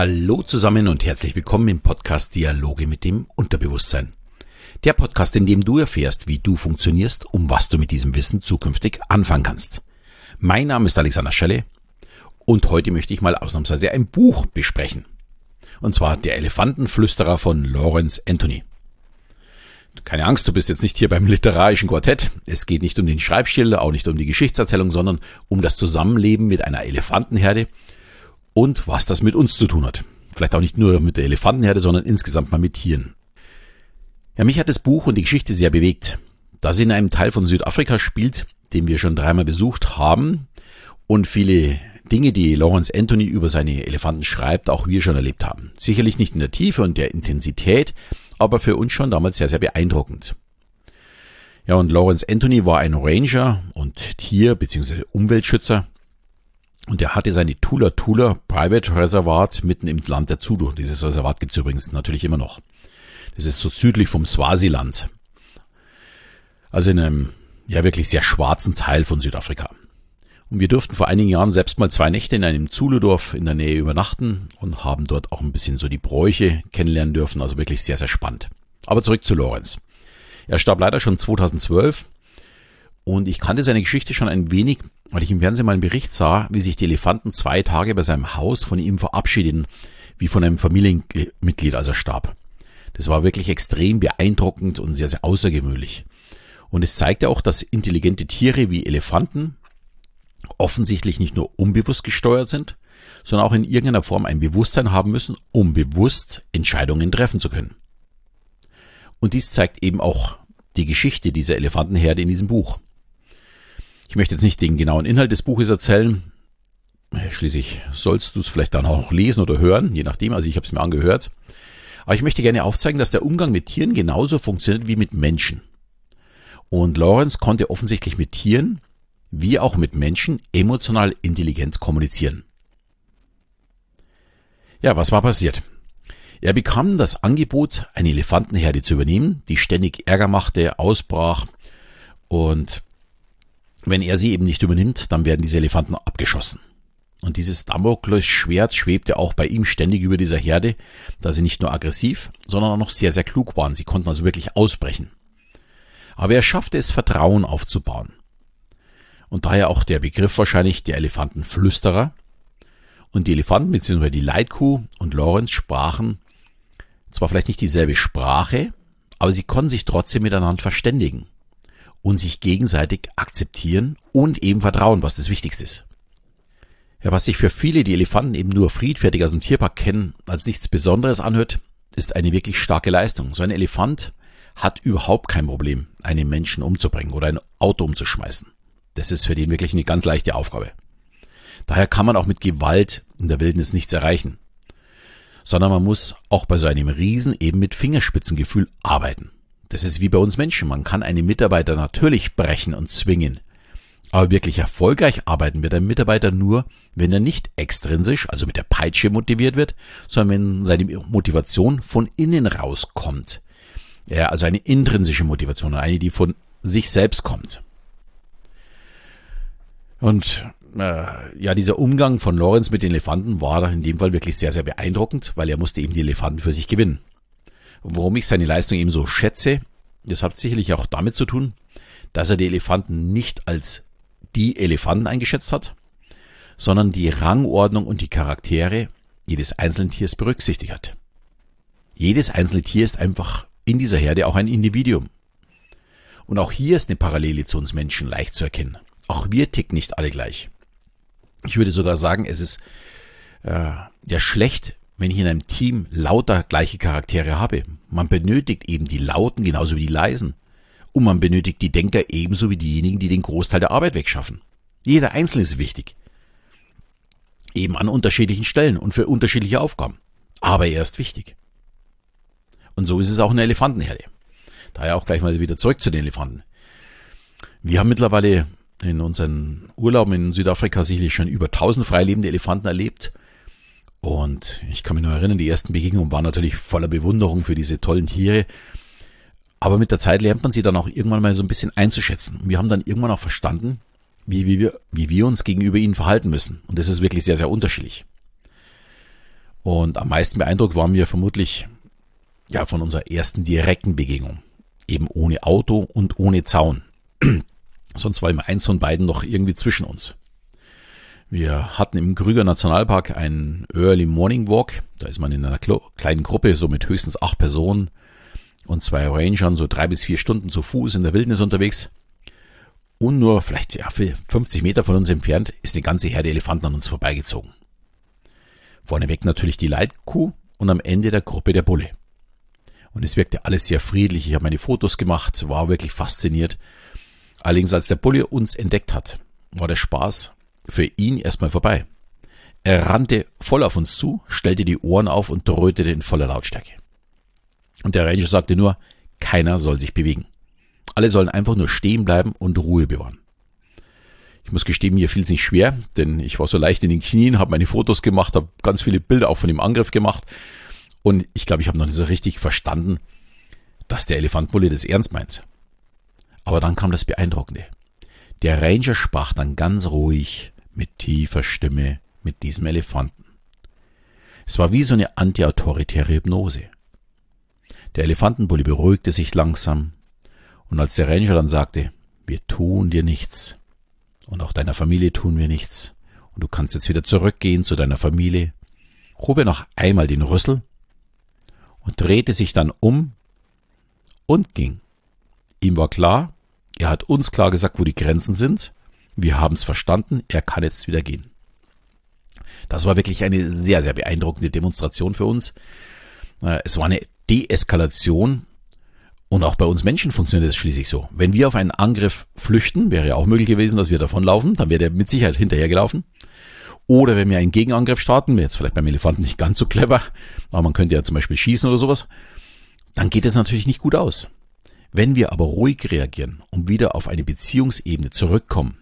Hallo zusammen und herzlich willkommen im Podcast Dialoge mit dem Unterbewusstsein. Der Podcast, in dem du erfährst, wie du funktionierst und was du mit diesem Wissen zukünftig anfangen kannst. Mein Name ist Alexander Schelle und heute möchte ich mal ausnahmsweise ein Buch besprechen. Und zwar Der Elefantenflüsterer von Lawrence Anthony. Keine Angst, du bist jetzt nicht hier beim literarischen Quartett. Es geht nicht um den Schreibstil, auch nicht um die Geschichtserzählung, sondern um das Zusammenleben mit einer Elefantenherde. Und was das mit uns zu tun hat. Vielleicht auch nicht nur mit der Elefantenherde, sondern insgesamt mal mit Tieren. Ja, mich hat das Buch und die Geschichte sehr bewegt, da sie in einem Teil von Südafrika spielt, den wir schon dreimal besucht haben und viele Dinge, die Lawrence Anthony über seine Elefanten schreibt, auch wir schon erlebt haben. Sicherlich nicht in der Tiefe und der Intensität, aber für uns schon damals sehr, sehr beeindruckend. Ja, und Lawrence Anthony war ein Ranger und Tier- bzw. Umweltschützer. Und er hatte seine Tula-Tula Private Reservat mitten im Land der Zulu. Dieses Reservat gibt es übrigens natürlich immer noch. Das ist so südlich vom Swasiland. Also in einem ja wirklich sehr schwarzen Teil von Südafrika. Und wir durften vor einigen Jahren selbst mal 2 Nächte in einem Zulu-Dorf in der Nähe übernachten und haben dort auch ein bisschen so die Bräuche kennenlernen dürfen. Also wirklich sehr, sehr spannend. Aber zurück zu Lawrence. Er starb leider schon 2012. Und ich kannte seine Geschichte schon ein wenig, weil ich im Fernsehen mal einen Bericht sah, wie sich die Elefanten 2 Tage bei seinem Haus von ihm verabschiedeten, wie von einem Familienmitglied, als er starb. Das war wirklich extrem beeindruckend und sehr, sehr außergewöhnlich. Und es zeigte auch, dass intelligente Tiere wie Elefanten offensichtlich nicht nur unbewusst gesteuert sind, sondern auch in irgendeiner Form ein Bewusstsein haben müssen, um bewusst Entscheidungen treffen zu können. Und dies zeigt eben auch die Geschichte dieser Elefantenherde in diesem Buch. Ich möchte jetzt nicht den genauen Inhalt des Buches erzählen. Schließlich sollst du es vielleicht dann auch lesen oder hören, je nachdem. Also ich habe es mir angehört. Aber ich möchte gerne aufzeigen, dass der Umgang mit Tieren genauso funktioniert wie mit Menschen. Und Lawrence konnte offensichtlich mit Tieren, wie auch mit Menschen, emotional intelligent kommunizieren. Ja, was war passiert? Er bekam das Angebot, eine Elefantenherde zu übernehmen, die ständig Ärger machte, ausbrach und wenn er sie eben nicht übernimmt, dann werden diese Elefanten abgeschossen. Und dieses Damoklesschwert schwebte auch bei ihm ständig über dieser Herde, da sie nicht nur aggressiv, sondern auch noch sehr, sehr klug waren. Sie konnten also wirklich ausbrechen. Aber er schaffte es, Vertrauen aufzubauen. Und daher auch der Begriff wahrscheinlich der Elefantenflüsterer. Und die Elefanten bzw. die Leitkuh und Lawrence sprachen zwar vielleicht nicht dieselbe Sprache, aber sie konnten sich trotzdem miteinander verständigen. Und sich gegenseitig akzeptieren und eben vertrauen, was das Wichtigste ist. Ja, was sich für viele, die Elefanten eben nur friedfertig aus dem Tierpark kennen, als nichts Besonderes anhört, ist eine wirklich starke Leistung. So ein Elefant hat überhaupt kein Problem, einen Menschen umzubringen oder ein Auto umzuschmeißen. Das ist für den wirklich eine ganz leichte Aufgabe. Daher kann man auch mit Gewalt in der Wildnis nichts erreichen. Sondern man muss auch bei so einem Riesen eben mit Fingerspitzengefühl arbeiten. Das ist wie bei uns Menschen. Man kann einen Mitarbeiter natürlich brechen und zwingen. Aber wirklich erfolgreich arbeiten wird ein Mitarbeiter nur, wenn er nicht extrinsisch, also mit der Peitsche motiviert wird, sondern wenn seine Motivation von innen rauskommt. Ja, also eine intrinsische Motivation, eine, die von sich selbst kommt. Und ja, dieser Umgang von Lawrence mit den Elefanten war in dem Fall wirklich sehr, sehr beeindruckend, weil er musste eben die Elefanten für sich gewinnen. Warum ich seine Leistung eben so schätze, das hat sicherlich auch damit zu tun, dass er die Elefanten nicht als die Elefanten eingeschätzt hat, sondern die Rangordnung und die Charaktere jedes einzelnen Tiers berücksichtigt hat. Jedes einzelne Tier ist einfach in dieser Herde auch ein Individuum. Und auch hier ist eine Parallele zu uns Menschen leicht zu erkennen. Auch wir ticken nicht alle gleich. Ich würde sogar sagen, es ist ja schlecht, wenn ich in einem Team lauter gleiche Charaktere habe. Man benötigt eben die Lauten genauso wie die Leisen. Und man benötigt die Denker ebenso wie diejenigen, die den Großteil der Arbeit wegschaffen. Jeder Einzelne ist wichtig. Eben an unterschiedlichen Stellen und für unterschiedliche Aufgaben. Aber er ist wichtig. Und so ist es auch in der Elefantenherde. Daher auch gleich mal wieder zurück zu den Elefanten. Wir haben mittlerweile in unseren Urlauben in Südafrika sicherlich schon über 1000 freilebende Elefanten erlebt. Und ich kann mich noch erinnern, die ersten Begegnungen waren natürlich voller Bewunderung für diese tollen Tiere. Aber mit der Zeit lernt man sie dann auch irgendwann mal so ein bisschen einzuschätzen. Wir haben dann irgendwann auch verstanden, wie wir uns gegenüber ihnen verhalten müssen. Und das ist wirklich sehr, sehr unterschiedlich. Und am meisten beeindruckt waren wir vermutlich ja von unserer ersten direkten Begegnung. Eben ohne Auto und ohne Zaun. Sonst war immer eins von beiden noch irgendwie zwischen uns. Wir hatten im Krüger Nationalpark einen Early Morning Walk. Da ist man in einer kleinen Gruppe, so mit höchstens 8 Personen und 2 Rangern, so 3 bis 4 Stunden zu Fuß in der Wildnis unterwegs. Und nur vielleicht 50 Meter von uns entfernt ist eine ganze Herde Elefanten an uns vorbeigezogen. Vorneweg natürlich die Leitkuh und am Ende der Gruppe der Bulle. Und es wirkte alles sehr friedlich. Ich habe meine Fotos gemacht, war wirklich fasziniert. Allerdings, als der Bulle uns entdeckt hat, war der Spaß für ihn erstmal vorbei. Er rannte voll auf uns zu, stellte die Ohren auf und dröhnte in voller Lautstärke. Und der Ranger sagte nur, keiner soll sich bewegen. Alle sollen einfach nur stehen bleiben und Ruhe bewahren. Ich muss gestehen, mir fiel es nicht schwer, denn ich war so leicht in den Knien, habe meine Fotos gemacht, habe ganz viele Bilder auch von dem Angriff gemacht. Und ich glaube, ich habe noch nicht so richtig verstanden, dass der Elefantbulle das ernst meint. Aber dann kam das Beeindruckende. Der Ranger sprach dann ganz ruhig, mit tiefer Stimme, mit diesem Elefanten. Es war wie so eine antiautoritäre Hypnose. Der Elefantenbulle beruhigte sich langsam. Und als der Ranger dann sagte, wir tun dir nichts. Und auch deiner Familie tun wir nichts. Und du kannst jetzt wieder zurückgehen zu deiner Familie. Hob er noch einmal den Rüssel und drehte sich dann um und ging. Ihm war klar, er hat uns klar gesagt, wo die Grenzen sind. Wir haben es verstanden, er kann jetzt wieder gehen. Das war wirklich eine sehr, sehr beeindruckende Demonstration für uns. Es war eine Deeskalation. Und auch bei uns Menschen funktioniert das schließlich so. Wenn wir auf einen Angriff flüchten, wäre ja auch möglich gewesen, dass wir davonlaufen, dann wäre der mit Sicherheit hinterhergelaufen. Oder wenn wir einen Gegenangriff starten, wäre jetzt vielleicht beim Elefanten nicht ganz so clever, aber man könnte ja zum Beispiel schießen oder sowas, dann geht es natürlich nicht gut aus. Wenn wir aber ruhig reagieren und wieder auf eine Beziehungsebene zurückkommen,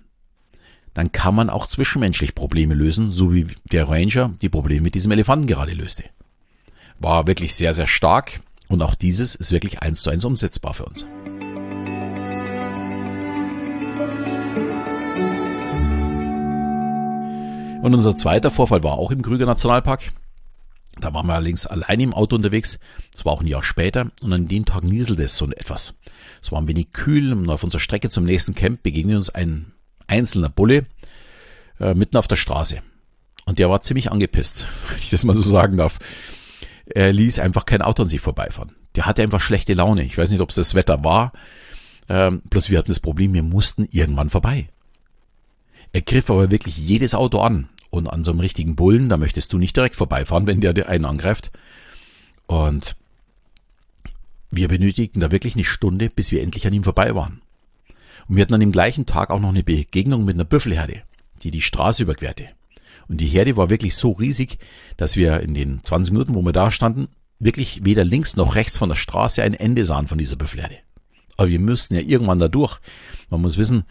dann kann man auch zwischenmenschlich Probleme lösen, so wie der Ranger die Probleme mit diesem Elefanten gerade löste. War wirklich sehr, sehr stark. Und auch dieses ist wirklich 1:1 umsetzbar für uns. Und unser zweiter Vorfall war auch im Krüger Nationalpark. Da waren wir allerdings alleine im Auto unterwegs. Das war auch ein Jahr später. Und an dem Tag nieselte es so etwas. Es war ein wenig kühl. Und auf unserer Strecke zum nächsten Camp begegnete uns ein einzelner Bulle mitten auf der Straße. Und der war ziemlich angepisst, wenn ich das mal so sagen darf. Er ließ einfach kein Auto an sich vorbeifahren. Der hatte einfach schlechte Laune. Ich weiß nicht, ob es das Wetter war. Bloß wir hatten das Problem, wir mussten irgendwann vorbei. Er griff aber wirklich jedes Auto an. Und an so einem richtigen Bullen, da möchtest du nicht direkt vorbeifahren, wenn der dir einen angreift. Und wir benötigten da wirklich eine Stunde, bis wir endlich an ihm vorbei waren. Und wir hatten an dem gleichen Tag auch noch eine Begegnung mit einer Büffelherde, die die Straße überquerte. Und die Herde war wirklich so riesig, dass wir in den 20 Minuten, wo wir da standen, wirklich weder links noch rechts von der Straße ein Ende sahen von dieser Büffelherde. Aber wir müssten ja irgendwann da durch. Man muss wissen,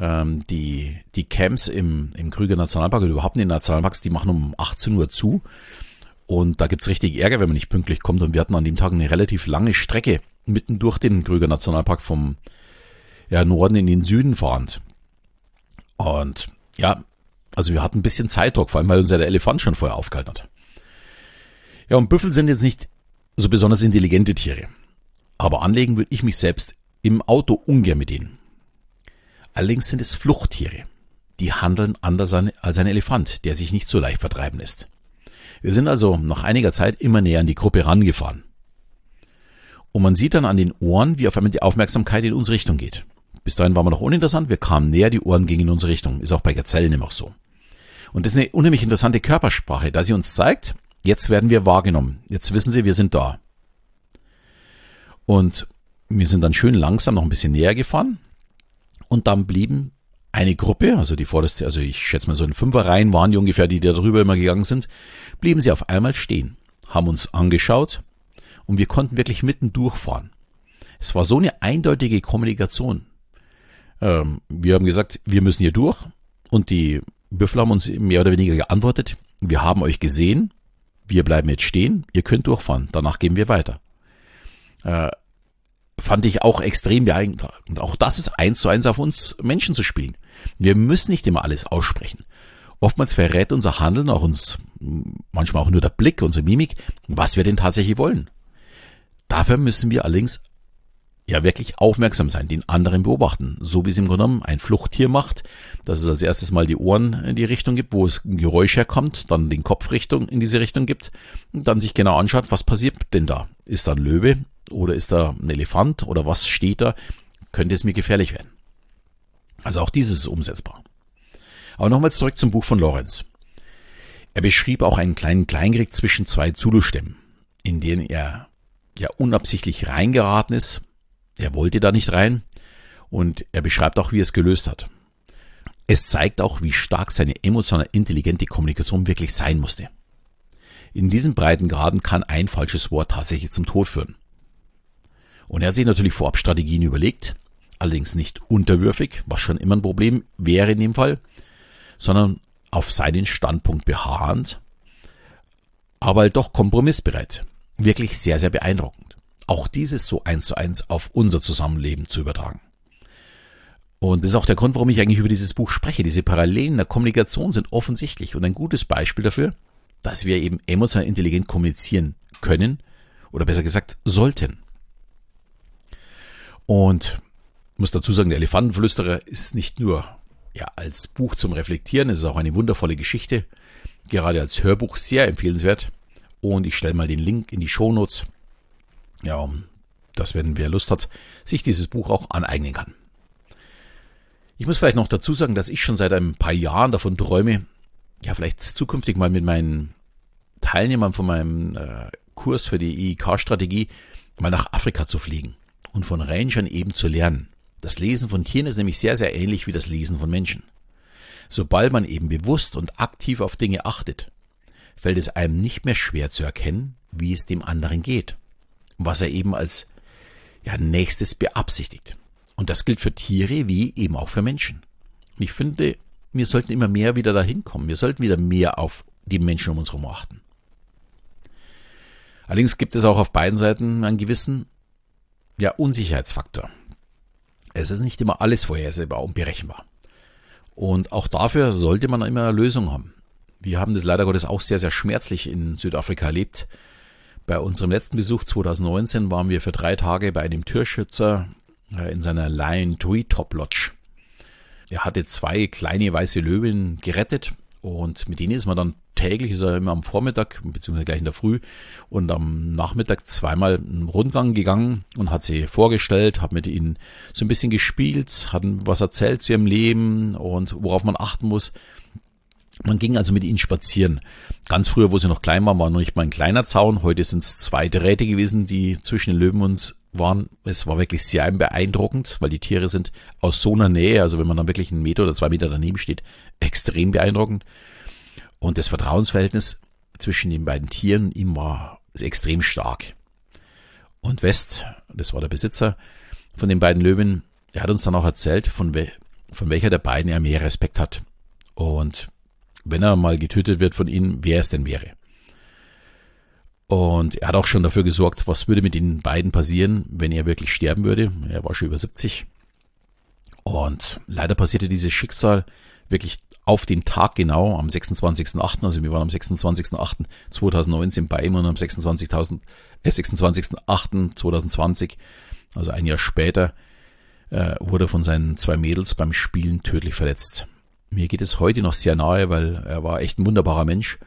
die Camps im Krüger Nationalpark oder überhaupt in den Nationalparks, die machen um 18 Uhr zu. Und da gibt es richtig Ärger, wenn man nicht pünktlich kommt. Und wir hatten an dem Tag eine relativ lange Strecke mitten durch den Krüger Nationalpark vom Norden in den Süden fahrend. Und ja, also wir hatten ein bisschen Zeitdruck, vor allem weil uns ja der Elefant schon vorher aufgehalten hat. Ja, und Büffel sind jetzt nicht so besonders intelligente Tiere. Aber anlegen würde ich mich selbst im Auto ungern mit denen. Allerdings sind es Fluchttiere. Die handeln anders als ein Elefant, der sich nicht so leicht vertreiben lässt. Wir sind also nach einiger Zeit immer näher an die Gruppe rangefahren. Und man sieht dann an den Ohren, wie auf einmal die Aufmerksamkeit in unsere Richtung geht. Bis dahin waren wir noch uninteressant, wir kamen näher, die Ohren gingen in unsere Richtung. Ist auch bei Gazellen immer so. Und das ist eine unheimlich interessante Körpersprache, da sie uns zeigt, jetzt werden wir wahrgenommen. Jetzt wissen sie, wir sind da. Und wir sind dann schön langsam noch ein bisschen näher gefahren. Und dann blieben eine Gruppe, also die vorderste, also ich schätze mal so in 5er Reihen waren die ungefähr, die da drüber immer gegangen sind, blieben sie auf einmal stehen, haben uns angeschaut und wir konnten wirklich mitten durchfahren. Es war so eine eindeutige Kommunikation. Wir haben gesagt, wir müssen hier durch und die Büffel haben uns mehr oder weniger geantwortet, wir haben euch gesehen, wir bleiben jetzt stehen, ihr könnt durchfahren, danach gehen wir weiter. Fand ich auch extrem beeindruckend. Auch das ist 1:1 auf uns Menschen zu spielen. Wir müssen nicht immer alles aussprechen. Oftmals verrät unser Handeln, auch uns, manchmal auch nur der Blick, unsere Mimik, was wir denn tatsächlich wollen. Dafür müssen wir allerdings ja wirklich aufmerksam sein, den anderen beobachten. So wie es im Grunde genommen ein Fluchttier macht, dass es als erstes mal die Ohren in die Richtung gibt, wo es ein Geräusch herkommt, dann den Kopf in diese Richtung gibt und dann sich genau anschaut, was passiert denn da? Ist da ein Löwe oder ist da ein Elefant oder was steht da? Könnte es mir gefährlich werden? Also auch dieses ist umsetzbar. Aber nochmals zurück zum Buch von Lawrence. Er beschrieb auch einen kleinen Kleinkrieg zwischen zwei Zulu-Stämmen, in den er ja unabsichtlich reingeraten ist. Er wollte da nicht rein und er beschreibt auch, wie er es gelöst hat. Es zeigt auch, wie stark seine emotional intelligente Kommunikation wirklich sein musste. In diesen Breitengraden kann ein falsches Wort tatsächlich zum Tod führen. Und er hat sich natürlich vorab Strategien überlegt, allerdings nicht unterwürfig, was schon immer ein Problem wäre in dem Fall, sondern auf seinen Standpunkt beharrend, aber halt doch kompromissbereit. Wirklich sehr, sehr beeindruckend. Auch dieses so 1:1 auf unser Zusammenleben zu übertragen. Und das ist auch der Grund, warum ich eigentlich über dieses Buch spreche. Diese Parallelen der Kommunikation sind offensichtlich und ein gutes Beispiel dafür, dass wir eben emotional intelligent kommunizieren können oder besser gesagt sollten. Und ich muss dazu sagen, der Elefantenflüsterer ist nicht nur ja als Buch zum Reflektieren, es ist auch eine wundervolle Geschichte, gerade als Hörbuch sehr empfehlenswert. Und ich stelle mal den Link in die Shownotes. Ja, dass, wenn wer Lust hat, sich dieses Buch auch aneignen kann. Ich muss vielleicht noch dazu sagen, dass ich schon seit ein paar Jahren davon träume, ja vielleicht zukünftig mal mit meinen Teilnehmern von meinem Kurs für die IIK-Strategie mal nach Afrika zu fliegen und von Rangern eben zu lernen. Das Lesen von Tieren ist nämlich sehr, sehr ähnlich wie das Lesen von Menschen. Sobald man eben bewusst und aktiv auf Dinge achtet, fällt es einem nicht mehr schwer zu erkennen, wie es dem anderen geht. Was er eben als ja, nächstes beabsichtigt. Und das gilt für Tiere wie eben auch für Menschen. Und ich finde, wir sollten immer mehr wieder dahin kommen. Wir sollten wieder mehr auf die Menschen um uns herum achten. Allerdings gibt es auch auf beiden Seiten einen gewissen ja, Unsicherheitsfaktor. Es ist nicht immer alles vorhersehbar und berechenbar. Und auch dafür sollte man immer eine Lösung haben. Wir haben das leider Gottes auch sehr, sehr schmerzlich in Südafrika erlebt. Bei unserem letzten Besuch 2019 waren wir für 3 Tage bei einem Türschützer in seiner Lion Tree Top Lodge. Er hatte 2 kleine weiße Löwen gerettet und mit denen ist man dann täglich, ist er immer am Vormittag, beziehungsweise gleich in der Früh und am Nachmittag 2-mal einen Rundgang gegangen und hat sie vorgestellt, hat mit ihnen so ein bisschen gespielt, hat was erzählt zu ihrem Leben und worauf man achten muss. Man ging also mit ihnen spazieren. Ganz früher, wo sie noch klein waren, war noch nicht mal ein kleiner Zaun. Heute sind es 2 Drähte gewesen, die zwischen den Löwen uns waren. Es war wirklich sehr beeindruckend, weil die Tiere sind aus so einer Nähe, also wenn man dann wirklich 1 oder 2 Meter daneben steht, extrem beeindruckend. Und das Vertrauensverhältnis zwischen den beiden Tieren und ihm war extrem stark. Und West, das war der Besitzer von den beiden Löwen, er hat uns dann auch erzählt, von welcher der beiden er mehr Respekt hat. Und wenn er mal getötet wird von ihnen, wer es denn wäre. Und er hat auch schon dafür gesorgt, was würde mit den beiden passieren, wenn er wirklich sterben würde. Er war schon über 70. Und leider passierte dieses Schicksal wirklich auf den Tag genau, am 26.08. Also wir waren am 26.08.2019 bei ihm und am 26.08.2020, also ein Jahr später, wurde er von seinen 2 Mädels beim Spielen tödlich verletzt. Mir geht es heute noch sehr nahe, weil er war echt ein wunderbarer Mensch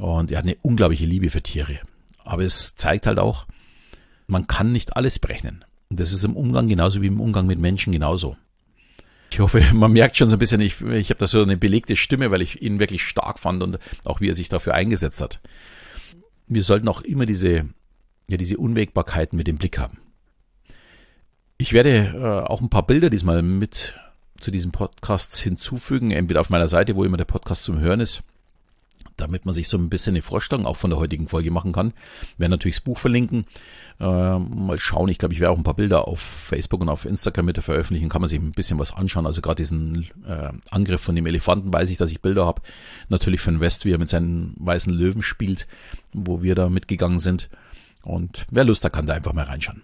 und er hat eine unglaubliche Liebe für Tiere. Aber es zeigt halt auch, man kann nicht alles berechnen. Das ist im Umgang genauso wie im Umgang mit Menschen genauso. Ich hoffe, man merkt schon so ein bisschen, ich habe da so eine belegte Stimme, weil ich ihn wirklich stark fand und auch wie er sich dafür eingesetzt hat. Wir sollten auch immer diese Unwägbarkeiten mit im Blick haben. Ich werde auch ein paar Bilder diesmal mit zu diesem Podcast hinzufügen, entweder auf meiner Seite, wo immer der Podcast zum Hören ist, damit man sich so ein bisschen eine Vorstellung auch von der heutigen Folge machen kann. Ich werde natürlich das Buch verlinken. Mal schauen, ich glaube, ich werde auch ein paar Bilder auf Facebook und auf Instagram mit veröffentlichen, kann man sich ein bisschen was anschauen. Also gerade diesen Angriff von dem Elefanten weiß ich, dass ich Bilder habe. Natürlich von West, wie er mit seinen weißen Löwen spielt, wo wir da mitgegangen sind. Und wer Lust hat, kann da einfach mal reinschauen.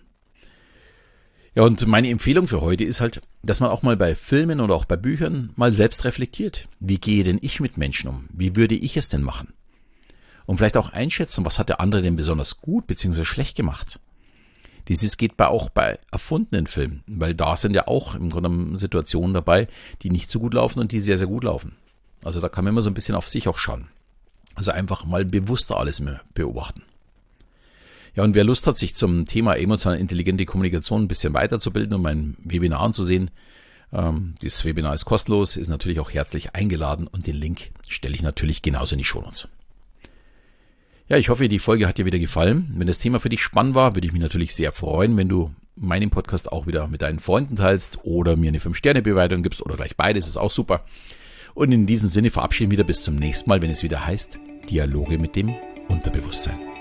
Ja, und meine Empfehlung für heute ist halt, dass man auch mal bei Filmen oder auch bei Büchern mal selbst reflektiert. Wie gehe denn ich mit Menschen um? Wie würde ich es denn machen? Und vielleicht auch einschätzen, was hat der andere denn besonders gut bzw. schlecht gemacht? Dieses geht auch bei erfundenen Filmen, weil da sind ja auch im Grunde genommen Situationen dabei, die nicht so gut laufen und die sehr, sehr gut laufen. Also da kann man immer so ein bisschen auf sich auch schauen. Also einfach mal bewusster alles beobachten. Ja, und wer Lust hat, sich zum Thema emotional intelligente Kommunikation ein bisschen weiterzubilden und mein Webinar anzusehen, dieses Webinar ist kostenlos, ist natürlich auch herzlich eingeladen und den Link stelle ich natürlich genauso in die Shownotes. Ja, ich hoffe, die Folge hat dir wieder gefallen. Wenn das Thema für dich spannend war, würde ich mich natürlich sehr freuen, wenn du meinen Podcast auch wieder mit deinen Freunden teilst oder mir eine 5-Sterne-Bewertung gibst oder gleich beides, ist auch super. Und in diesem Sinne verabschieden wir wieder bis zum nächsten Mal, wenn es wieder heißt, Dialoge mit dem Unterbewusstsein.